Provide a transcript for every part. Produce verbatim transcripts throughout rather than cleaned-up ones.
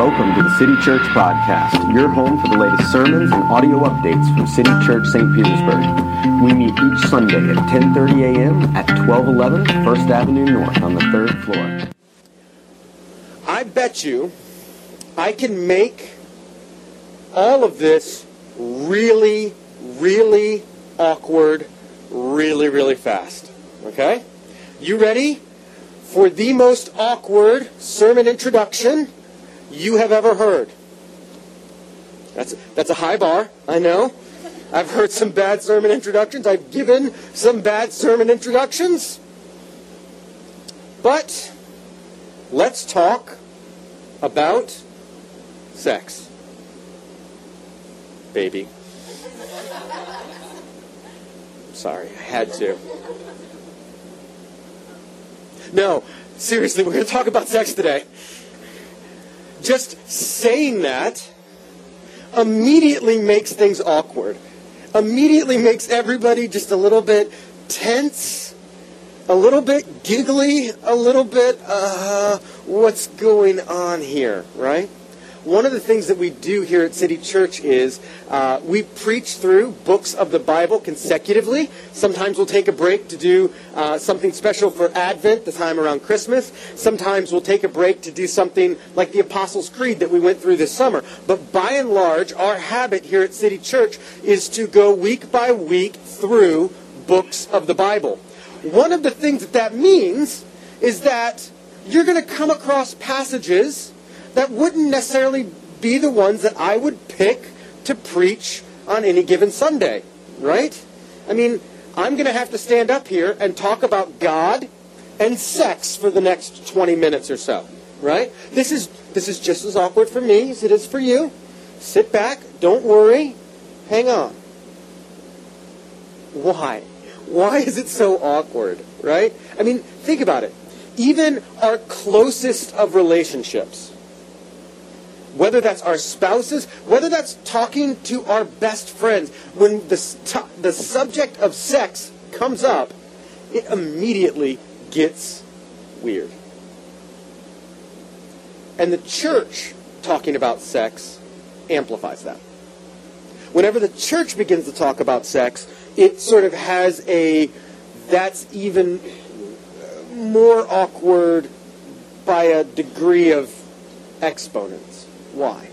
Welcome to the City Church Podcast, your home for the latest sermons and audio updates from City Church Saint Petersburg. We meet each Sunday at ten thirty a.m. at twelve eleven First Avenue North on the third floor. I bet you I can make all of this really, really awkward, really, really fast. Okay? You ready for the most awkward sermon introduction you have ever heard? That's that's a high bar, I know. I've heard some bad sermon introductions. I've given some bad sermon introductions. But let's talk about sex. Baby. Sorry, I had to. No, seriously, we're going to talk about sex today. Just saying that immediately makes things awkward. Immediately makes everybody just a little bit tense, a little bit giggly, a little bit, uh, what's going on here, right? One of the things that we do here at City Church is uh, we preach through books of the Bible consecutively. Sometimes we'll take a break to do uh, something special for Advent, the time around Christmas. Sometimes we'll take a break to do something like the Apostles' Creed that we went through this summer. But by and large, our habit here at City Church is to go week by week through books of the Bible. One of the things that that means is that you're going to come across passages that wouldn't necessarily be the ones that I would pick to preach on any given Sunday, right? I mean, I'm going to have to stand up here and talk about God and sex for the next twenty minutes or so, right? This is this is just as awkward for me as it is for you. Sit back, don't worry, hang on. Why? Why is it so awkward, right? I mean, think about it. Even our closest of relationships, whether that's our spouses, whether that's talking to our best friends, when the st- the subject of sex comes up, it immediately gets weird. And the church talking about sex amplifies that. Whenever the church begins to talk about sex, it sort of has a, that's even more awkward by a degree of exponents. Why?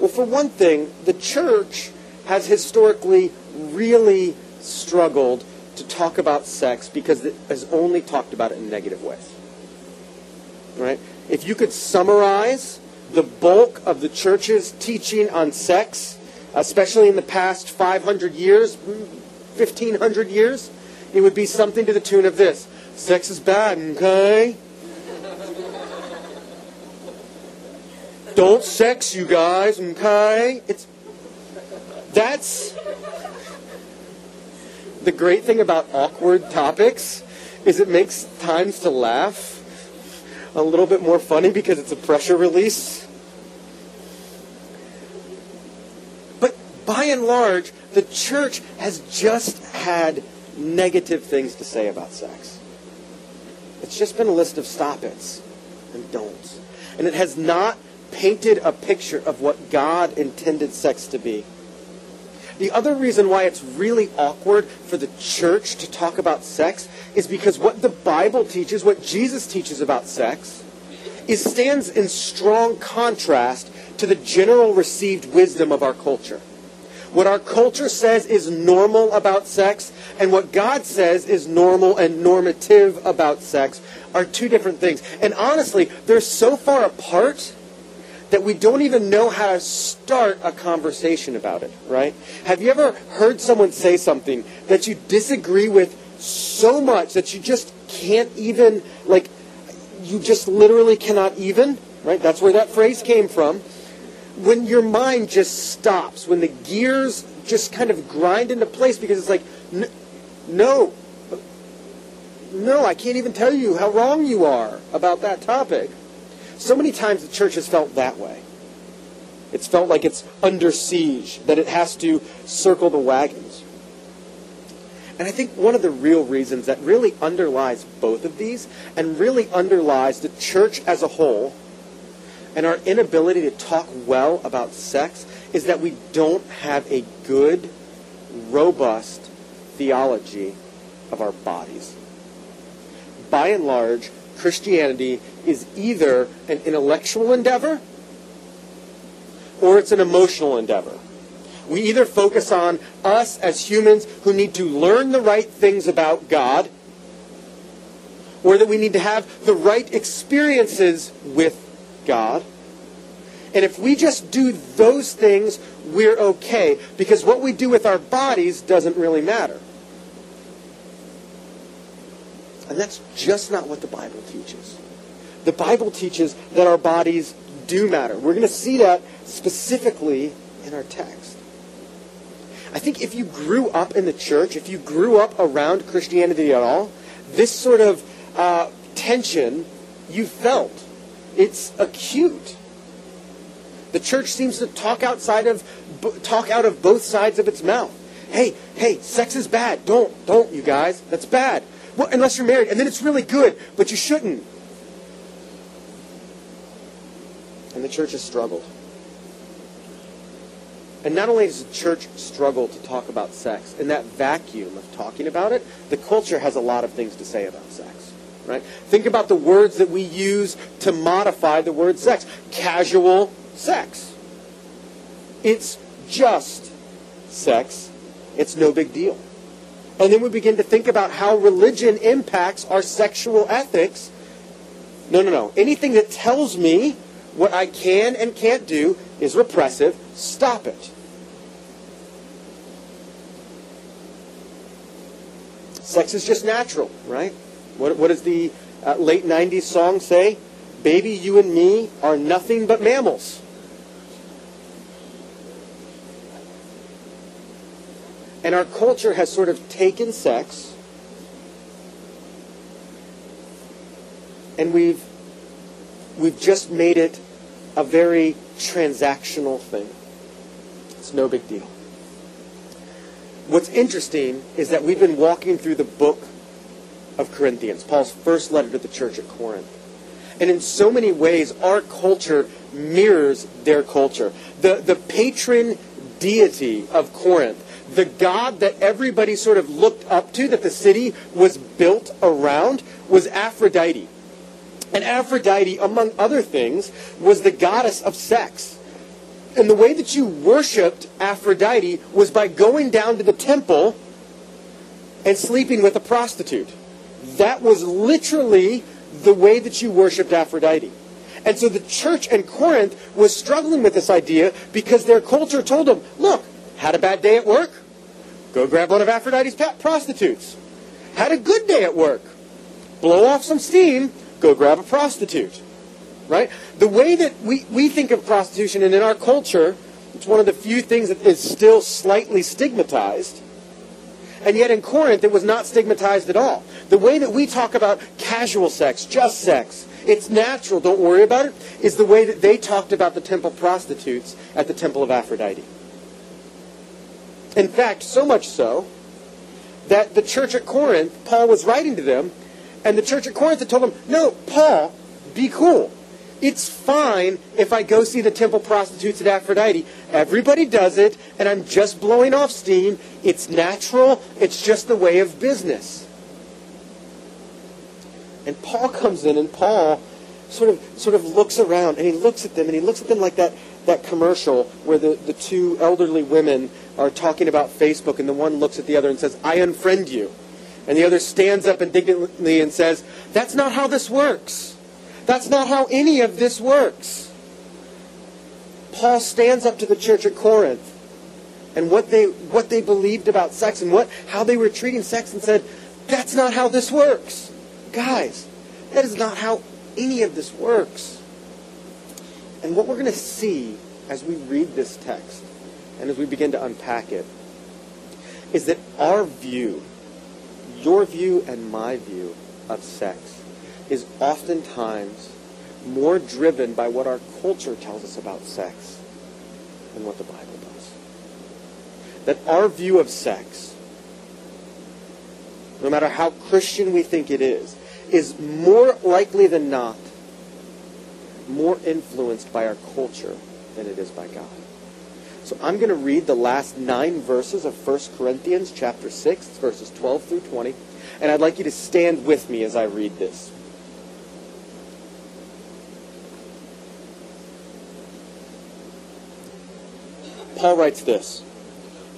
Well, for one thing, the church has historically really struggled to talk about sex because it has only talked about it in negative ways. Right? If you could summarize the bulk of the church's teaching on sex, especially in the past five hundred years, fifteen hundred years, it would be something to the tune of this. Sex is bad, okay? Don't sex, you guys, okay? It's, that's the great thing about awkward topics is it makes times to laugh a little bit more funny because it's a pressure release. But by and large, the church has just had negative things to say about sex. It's just been a list of stop-its and don'ts. And it has not painted a picture of what God intended sex to be. The other reason why it's really awkward for the church to talk about sex is because what the Bible teaches, what Jesus teaches about sex, is stands in strong contrast to the general received wisdom of our culture. What our culture says is normal about sex, and what God says is normal and normative about sex are two different things. And honestly, they're so far apart that we don't even know how to start a conversation about it, right? Have you ever heard someone say something that you disagree with so much that you just can't even, like, you just literally cannot even, right? That's where that phrase came from. When your mind just stops, when the gears just kind of grind into place because it's like, n- no, no, I can't even tell you how wrong you are about that topic. So many times the church has felt that way. It's felt like it's under siege, that it has to circle the wagons. And I think one of the real reasons that really underlies both of these and really underlies the church as a whole and our inability to talk well about sex is that we don't have a good, robust theology of our bodies. By and large, Christianity is either an intellectual endeavor or it's an emotional endeavor. We either focus on us as humans who need to learn the right things about God, or that we need to have the right experiences with God. And if we just do those things, we're okay, because what we do with our bodies doesn't really matter. And that's just not what the Bible teaches. The Bible teaches that our bodies do matter. We're going to see that specifically in our text. I think if you grew up in the church, if you grew up around Christianity at all, this sort of uh, tension you felt. It's acute. The church seems to talk outside of, talk out of both sides of its mouth. Hey, hey, sex is bad. Don't, don't, you guys. That's bad. Well, unless you're married, and then it's really good, but you shouldn't. And the church has struggled. And not only does the church struggle to talk about sex, in that vacuum of talking about it, the culture has a lot of things to say about sex. Right? Think about the words that we use to modify the word sex. Casual sex. It's just sex. It's no big deal. And then we begin to think about how religion impacts our sexual ethics. No, no, no. Anything that tells me what I can and can't do is repressive. Stop it. Sex is just natural, right? What, what does the uh, late nineties song say? Baby, you and me are nothing but mammals. And our culture has sort of taken sex, and we've, we've just made it a very transactional thing. It's no big deal. What's interesting is that we've been walking through the book of Corinthians, Paul's first letter to the church at Corinth. And in so many ways, our culture mirrors their culture. The, the patron deity of Corinth, the god that everybody sort of looked up to, that the city was built around, was Aphrodite. And Aphrodite, among other things, was the goddess of sex. And the way that you worshipped Aphrodite was by going down to the temple and sleeping with a prostitute. That was literally the way that you worshipped Aphrodite. And so the church in Corinth was struggling with this idea because their culture told them, look, had a bad day at work? Go grab one of Aphrodite's prostitutes. Had a good day at work? Blow off some steam, go grab a prostitute. Right? The way that we, we think of prostitution, and in our culture, it's one of the few things that is still slightly stigmatized. And yet in Corinth, it was not stigmatized at all. The way that we talk about casual sex, just sex, it's natural, don't worry about it, is the way that they talked about the temple prostitutes at the temple of Aphrodite. In fact, so much so, that the church at Corinth, Paul was writing to them, and the church at Corinth had told him, no, Paul, be cool. It's fine if I go see the temple prostitutes at Aphrodite. Everybody does it, and I'm just blowing off steam. It's natural. It's just the way of business. And Paul comes in, and Paul sort of sort of looks around, and he looks at them, and he looks at them like that, that commercial where the, the two elderly women are talking about Facebook, and the one looks at the other and says, I unfriend you. And the other stands up indignantly and says, that's not how this works. That's not how any of this works. Paul stands up to the church at Corinth and what they what they believed about sex and what how they were treating sex and said, that's not how this works. Guys, that is not how any of this works. And what we're going to see as we read this text and as we begin to unpack it is that our view, your view and my view of sex, is oftentimes more driven by what our culture tells us about sex than what the Bible does. That our view of sex, no matter how Christian we think it is, is more likely than not more influenced by our culture than it is by God. So I'm going to read the last nine verses of First Corinthians chapter six, verses twelve through twenty, and I'd like you to stand with me as I read this. Paul writes this: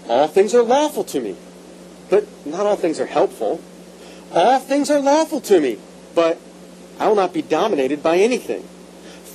all things are lawful to me, but not all things are helpful. All things are lawful to me, but I will not be dominated by anything.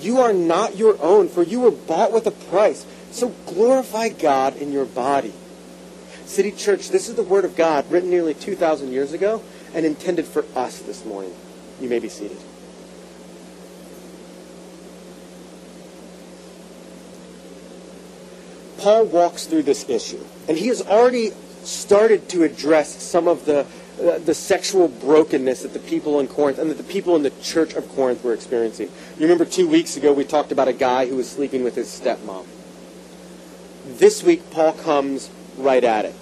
You are not your own, for you were bought with a price. So glorify God in your body. City Church, this is the Word of God, written nearly two thousand years ago and intended for us this morning. You may be seated. Paul walks through this issue, and he has already started to address some of the uh, the sexual brokenness that the people in Corinth and that the people in the church of Corinth were experiencing. You remember two weeks ago we talked about a guy who was sleeping with his stepmom. This week Paul comes right at it.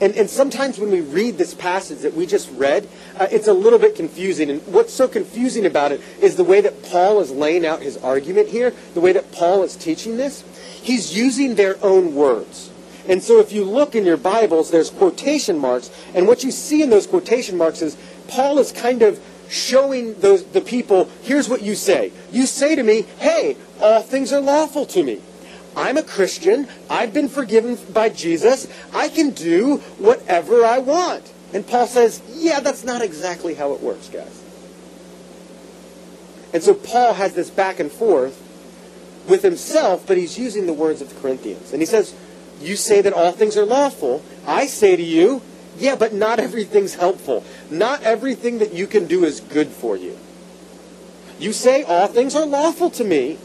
And, and sometimes when we read this passage that we just read, uh, it's a little bit confusing. And what's so confusing about it is the way that Paul is laying out his argument here, the way that Paul is teaching this. He's using their own words. And so if you look in your Bibles, there's quotation marks. And what you see in those quotation marks is Paul is kind of showing those the people, here's what you say. You say to me, hey, all things are lawful to me. I'm a Christian, I've been forgiven by Jesus, I can do whatever I want. And Paul says, yeah, that's not exactly how it works, guys. And so Paul has this back and forth with himself, but he's using the words of the Corinthians. And he says, you say that all things are lawful. I say to you, yeah, but not everything's helpful. Not everything that you can do is good for you. You say all things are lawful to me,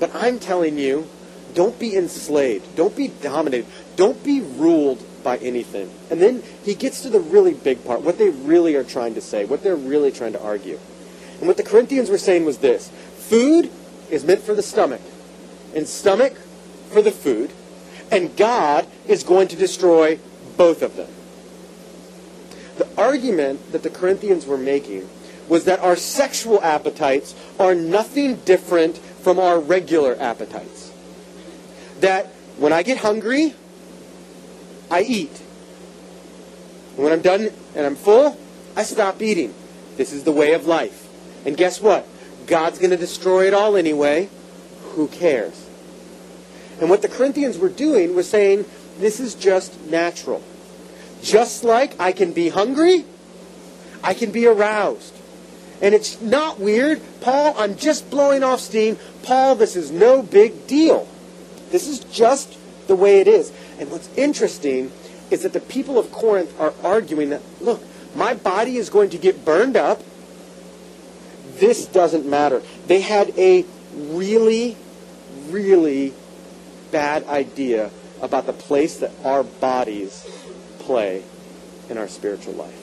but I'm telling you, don't be enslaved. Don't be dominated. Don't be ruled by anything. And then he gets to the really big part, what they really are trying to say, what they're really trying to argue. And what the Corinthians were saying was this: food is meant for the stomach, and stomach for the food, and God is going to destroy both of them. The argument that the Corinthians were making was that our sexual appetites are nothing different from our regular appetites. That when I get hungry, I eat. And when I'm done and I'm full, I stop eating. This is the way of life. And guess what? God's going to destroy it all anyway. Who cares? And what the Corinthians were doing was saying, this is just natural. Just like I can be hungry, I can be aroused. And it's not weird. Paul, I'm just blowing off steam. Paul, this is no big deal. This is just the way it is. And what's interesting is that the people of Corinth are arguing that, look, my body is going to get burned up. This doesn't matter. They had a really, really bad idea about the place that our bodies play in our spiritual life.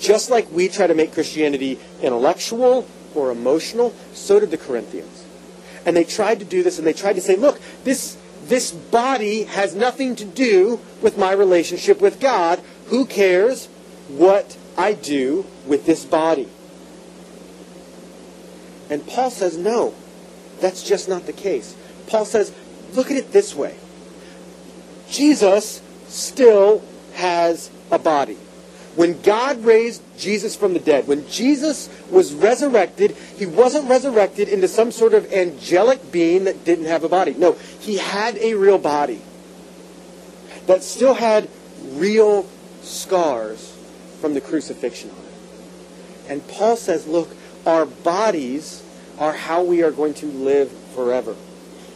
Just like we try to make Christianity intellectual or emotional, so did the Corinthians. And they tried to do this, and they tried to say, look, this, this body has nothing to do with my relationship with God. Who cares what I do with this body? And Paul says, no, that's just not the case. Paul says, look at it this way. Jesus still has a body. When God raised Jesus from the dead, when Jesus was resurrected, he wasn't resurrected into some sort of angelic being that didn't have a body. No, he had a real body that still had real scars from the crucifixion on it. And Paul says, look, our bodies are how we are going to live forever.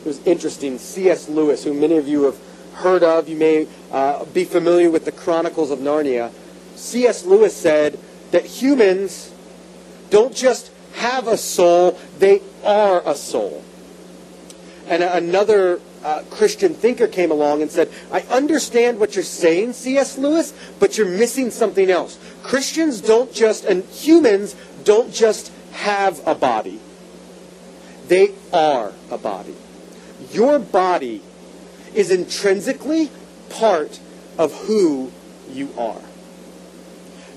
It was interesting. C S Lewis, who many of you have heard of, you may uh, be familiar with the Chronicles of Narnia. C S Lewis said that humans don't just have a soul, they are a soul. And another uh, Christian thinker came along and said, I understand what you're saying, C S Lewis, but you're missing something else. Christians don't just, and humans don't just have a body. They are a body. Your body is intrinsically part of who you are.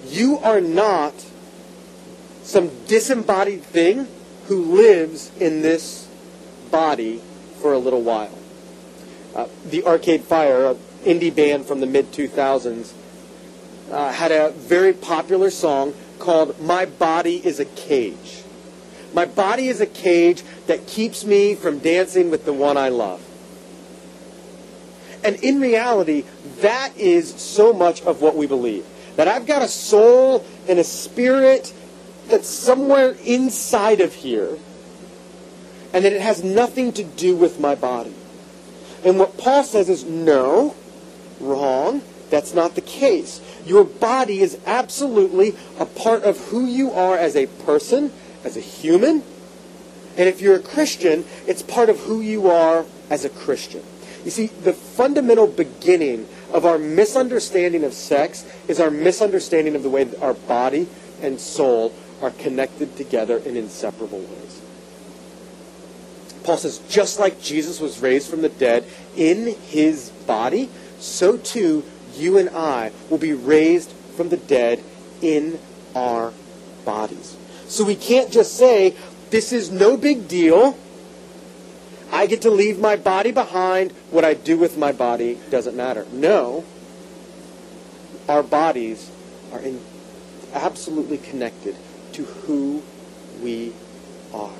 You are not some disembodied thing who lives in this body for a little while. Uh, the Arcade Fire, an indie band from the mid two thousands, uh, had a very popular song called My Body is a Cage. My body is a cage that keeps me from dancing with the one I love. And in reality, that is so much of what we believe. That I've got a soul and a spirit that's somewhere inside of here, and that it has nothing to do with my body. And what Paul says is, no, wrong, that's not the case. Your body is absolutely a part of who you are as a person, as a human, and if you're a Christian, it's part of who you are as a Christian. You see, the fundamental beginning of our misunderstanding of sex is our misunderstanding of the way that our body and soul are connected together in inseparable ways. Paul says, just like Jesus was raised from the dead in his body, so too you and I will be raised from the dead in our bodies. So we can't just say, this is no big deal. I get to leave my body behind. What I do with my body doesn't matter. No. Our bodies are in, absolutely connected to who we are.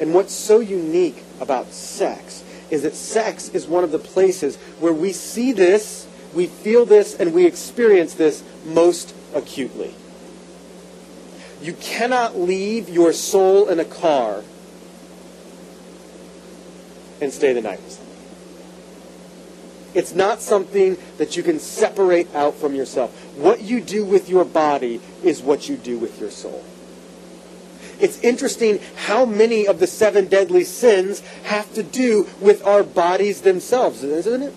And what's so unique about sex is that sex is one of the places where we see this, we feel this, and we experience this most acutely. You cannot leave your soul in a car and stay the night with someone. It's not something that you can separate out from yourself. What you do with your body is what you do with your soul. It's interesting how many of the seven deadly sins have to do with our bodies themselves, isn't it?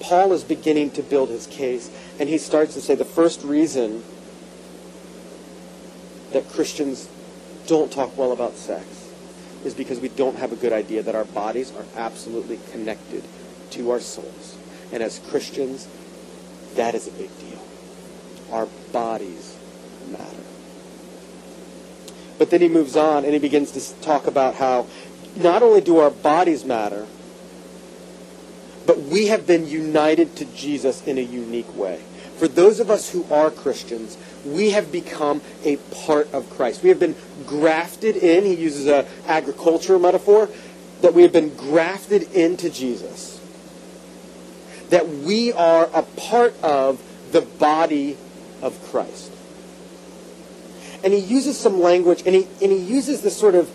Paul is beginning to build his case, and he starts to say the first reason that Christians don't talk well about sex is because we don't have a good idea that our bodies are absolutely connected to our souls. And as Christians, that is a big deal. Our bodies matter. But then he moves on and he begins to talk about how not only do our bodies matter, but we have been united to Jesus in a unique way. For those of us who are Christians, we have become a part of Christ. We have been grafted in. He uses an agricultural metaphor, that we have been grafted into Jesus. That we are a part of the body of Christ. And he uses some language, and he, and he uses this sort of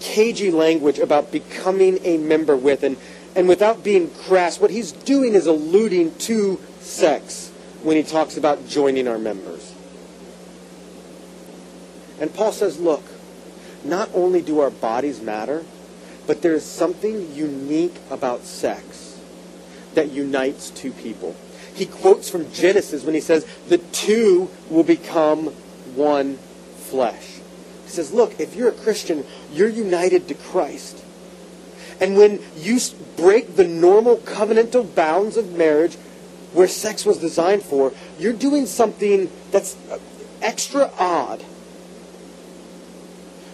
cagey language about becoming a member with, and, and without being crass, what he's doing is alluding to sex when he talks about joining our members. And Paul says, look, not only do our bodies matter, but there is something unique about sex that unites two people. He quotes from Genesis when he says, the two will become one flesh. He says, look, if you're a Christian, you're united to Christ. And when you break the normal covenantal bounds of marriage, where sex was designed for, you're doing something that's extra odd,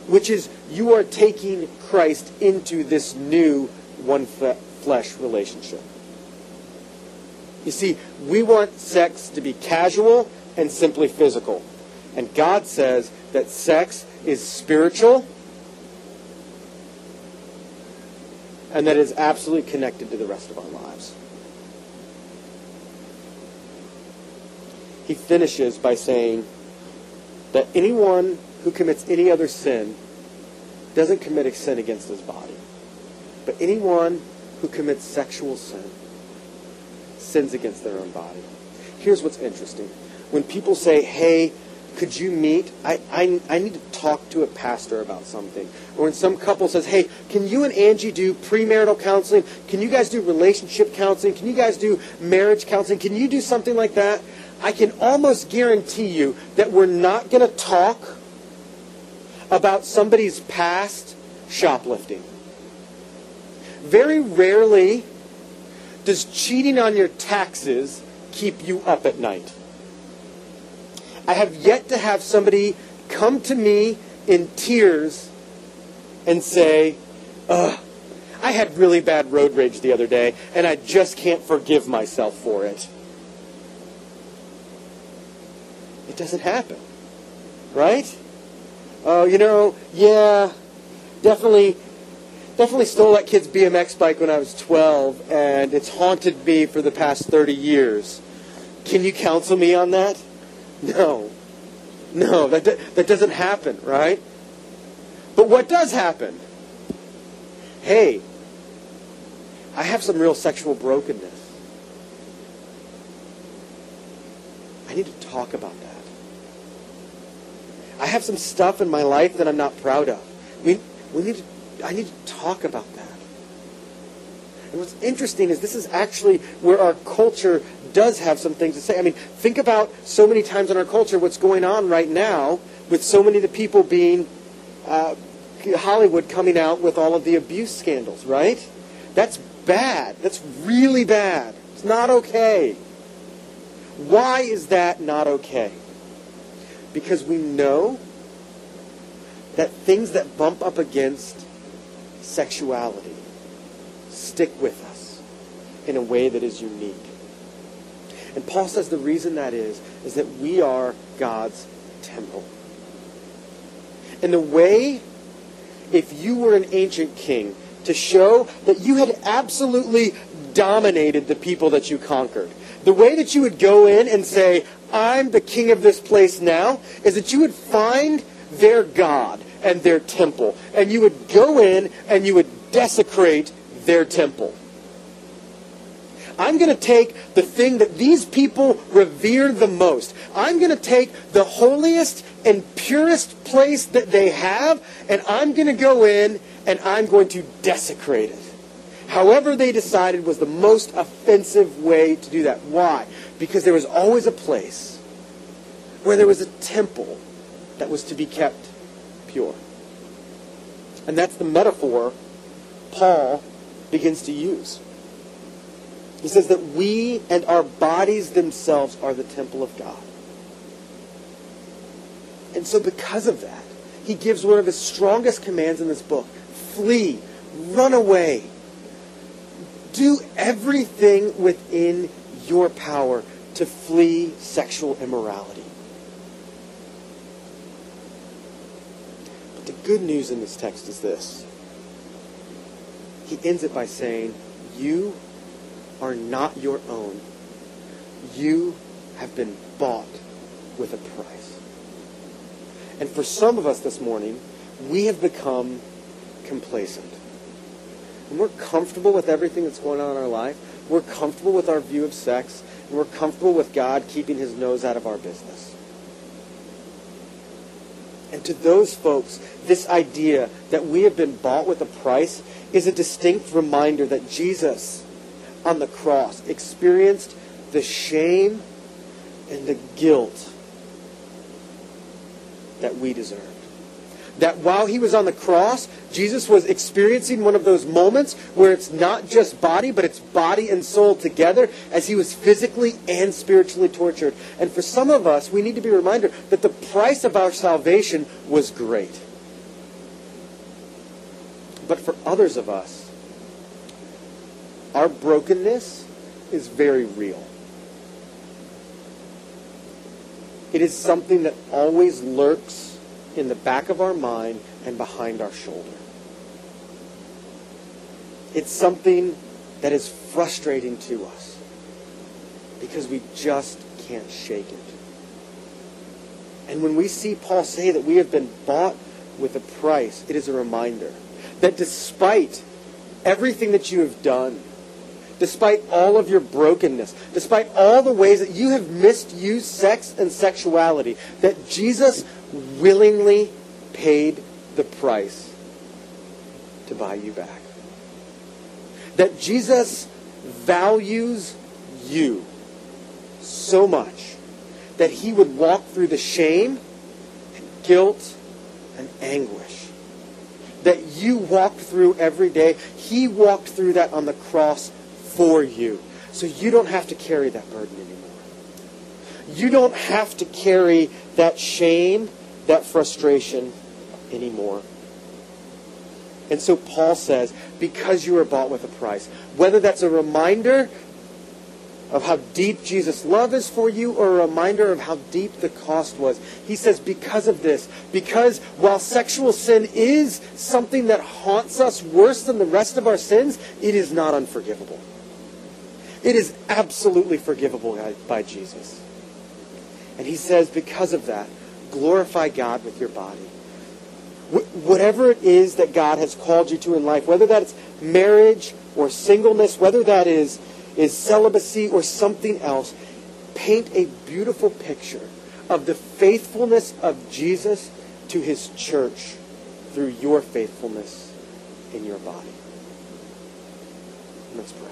which is you are taking Christ into this new one flesh relationship. You see, we want sex to be casual and simply physical. And God says that sex is spiritual and that it is absolutely connected to the rest of our lives. He finishes by saying that anyone who commits any other sin doesn't commit a sin against his body. But anyone who commits sexual sin sins against their own body. Here's what's interesting. When people say, hey, could you meet? I, I, I need to talk to a pastor about something. Or when some couple says, hey, can you and Angie do premarital counseling? Can you guys do relationship counseling? Can you guys do marriage counseling? Can you do something like that? I can almost guarantee you that we're not going to talk about somebody's past shoplifting. Very rarely does cheating on your taxes keep you up at night. I have yet to have somebody come to me in tears and say, ugh, I had really bad road rage the other day, and I just can't forgive myself for it. It doesn't happen, right? Oh, you know, yeah, definitely... Definitely stole that kid's B M X bike when I was twelve, and it's haunted me for the past thirty years. Can you counsel me on that? No. No, that, do- that doesn't happen, right? But what does happen? Hey, I have some real sexual brokenness. I need to talk about that. I have some stuff in my life that I'm not proud of. We, we need to I need to talk about that. And what's interesting is this is actually where our culture does have some things to say. I mean, think about so many times in our culture what's going on right now with so many of the people being, uh, Hollywood coming out with all of the abuse scandals, right? That's bad. That's really bad. It's not okay. Why is that not okay? Because we know that things that bump up against sexuality stick with us in a way that is unique. And Paul says the reason that is, is that we are God's temple. And the way, if you were an ancient king, to show that you had absolutely dominated the people that you conquered, the way that you would go in and say, I'm the king of this place now, is that you would find their God and their temple. And you would go in and you would desecrate their temple. I'm going to take the thing that these people revere the most. I'm going to take the holiest and purest place that they have, and I'm going to go in and I'm going to desecrate it. However they decided was the most offensive way to do that. Why? Because there was always a place where there was a temple that was to be kept pure. And that's the metaphor Paul begins to use. He says that we and our bodies themselves are the temple of God. And so because of that, he gives one of his strongest commands in this book. Flee. Run away. Do everything within your power to flee sexual immorality. The good news in this text is this. He ends it by saying, you are not your own. You have been bought with a price. And for some of us this morning, we have become complacent. And we're comfortable with everything that's going on in our life. We're comfortable with our view of sex. And we're comfortable with God keeping his nose out of our business. And to those folks, this idea that we have been bought with a price is a distinct reminder that Jesus on the cross experienced the shame and the guilt that we deserved. That while he was on the cross, Jesus was experiencing one of those moments where it's not just body, but it's body and soul together as he was physically and spiritually tortured. And for some of us, we need to be reminded that the price of our salvation was great. But for others of us, our brokenness is very real. It is something that always lurks in the back of our mind and behind our shoulder. It's something that is frustrating to us because we just can't shake it. And when we see Paul say that we have been bought with a price, it is a reminder that despite everything that you have done, despite all of your brokenness, despite all the ways that you have misused sex and sexuality, that Jesus willingly paid the price to buy you back. That Jesus values you so much that he would walk through the shame and guilt and anguish that you walked through every day. He walked through that on the cross for you. So you don't have to carry that burden anymore. You don't have to carry that shame, that frustration anymore. And so Paul says, because you are bought with a price, whether that's a reminder of how deep Jesus' love is for you, or a reminder of how deep the cost was. He says because of this, because while sexual sin is something that haunts us worse than the rest of our sins, it is not unforgivable. It is absolutely forgivable by Jesus. And he says because of that, glorify God with your body. Whatever it is that God has called you to in life, whether that's marriage or singleness, whether that is is celibacy or something else, paint a beautiful picture of the faithfulness of Jesus to his church through your faithfulness in your body. Let's pray.